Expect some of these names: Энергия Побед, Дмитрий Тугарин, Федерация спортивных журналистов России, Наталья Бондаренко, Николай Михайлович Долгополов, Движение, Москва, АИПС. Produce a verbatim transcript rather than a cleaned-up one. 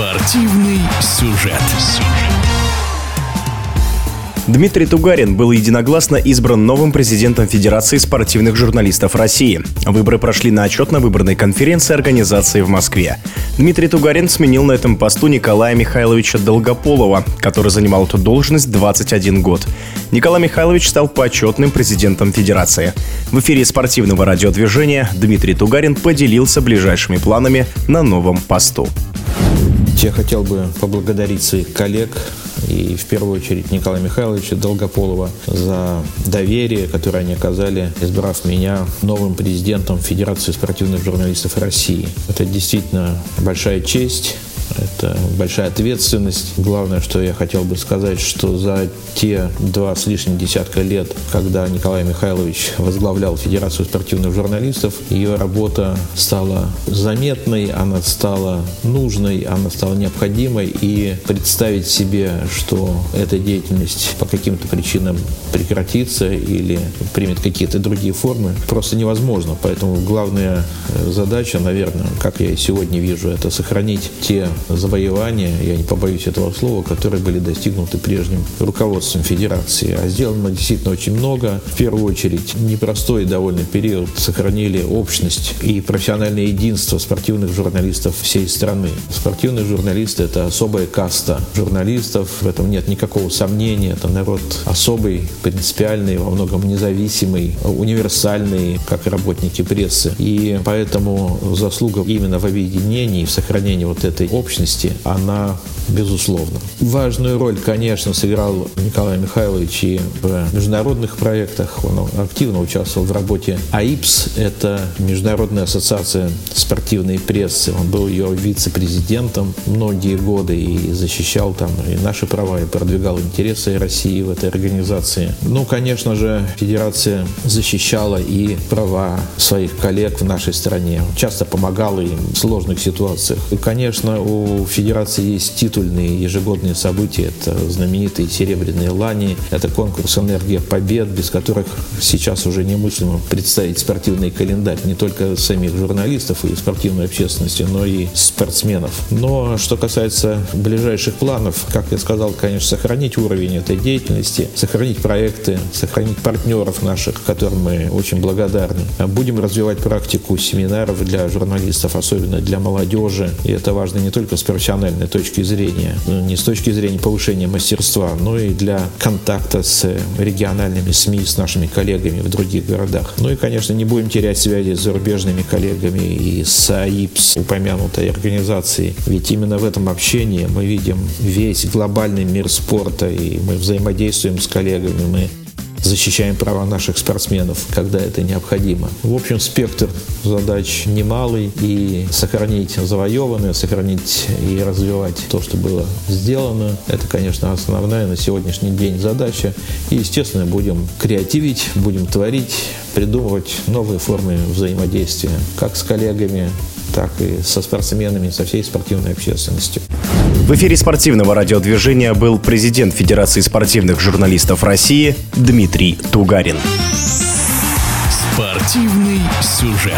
Спортивный сюжет. Дмитрий Тугарин был единогласно избран новым президентом Федерации спортивных журналистов России. Выборы прошли на отчетно-выборной конференции организации в Москве. Дмитрий Тугарин сменил на этом посту Николая Михайловича Долгополова, который занимал эту должность двадцать один год. Николай Михайлович стал почетным президентом Федерации. В эфире спортивного радио «Движение» Дмитрий Тугарин поделился ближайшими планами на новом посту. Я хотел бы поблагодарить своих коллег и в первую очередь Николая Михайловича Долгополова за доверие, которое они оказали, избрав меня новым президентом Федерации спортивных журналистов России. Это действительно большая честь. Это большая ответственность. Главное, что я хотел бы сказать, что за те два с лишним десятка лет, когда Николай Михайлович возглавлял Федерацию спортивных журналистов, ее работа стала заметной, она стала нужной, она стала необходимой. И представить себе, что эта деятельность по каким-то причинам прекратится или примет какие-то другие формы, просто невозможно. Поэтому главная задача, наверное, как я и сегодня вижу, это сохранить те завоевания, я не побоюсь этого слова, которые были достигнуты прежним руководством Федерации. А сделано действительно очень много. В первую очередь, непростой довольно период сохранили общность и профессиональное единство спортивных журналистов всей страны. Спортивные журналисты – это особая каста журналистов. В этом нет никакого сомнения. Это народ особый, принципиальный, во многом независимый, универсальный, как и работники прессы. И поэтому заслуга именно в объединении, в сохранении вот этой общности, общности, она безусловно. Важную роль, конечно, сыграл Николай Михайлович и в международных проектах. Он активно участвовал в работе АИПС. Это Международная ассоциация спортивной прессы. Он был ее вице-президентом многие годы и защищал там и наши права, и продвигал интересы России в этой организации. Ну, конечно же, Федерация защищала и права своих коллег в нашей стране. Часто помогала им в сложных ситуациях. И, конечно, у Федерации есть титульные ежегодные события. Это знаменитые серебряные лани, это конкурс «Энергия Побед», без которых сейчас уже немыслимо представить спортивный календарь не только самих журналистов и спортивной общественности, но и спортсменов. Но что касается ближайших планов, как я сказал, конечно, сохранить уровень этой деятельности, сохранить проекты, сохранить партнеров наших, которым мы очень благодарны. Будем развивать практику семинаров для журналистов, особенно для молодежи. И это важно не только только с профессиональной точки зрения, не с точки зрения повышения мастерства, но и для контакта с региональными СМИ, с нашими коллегами в других городах. Ну и, конечно, не будем терять связи с зарубежными коллегами и с АИПС, упомянутой организацией. Ведь именно в этом общении мы видим весь глобальный мир спорта, и мы взаимодействуем с коллегами, мы защищаем права наших спортсменов, когда это необходимо. В общем, спектр задач немалый. И сохранить завоеванное, сохранить и развивать то, что было сделано, это, конечно, основная на сегодняшний день задача. И, естественно, будем креативить, будем творить, придумывать новые формы взаимодействия, как с коллегами, так и со спортсменами, со всей спортивной общественностью. В эфире спортивного радио «Движение» был президент Федерации спортивных журналистов России Дмитрий Тугарин. Спортивный сюжет.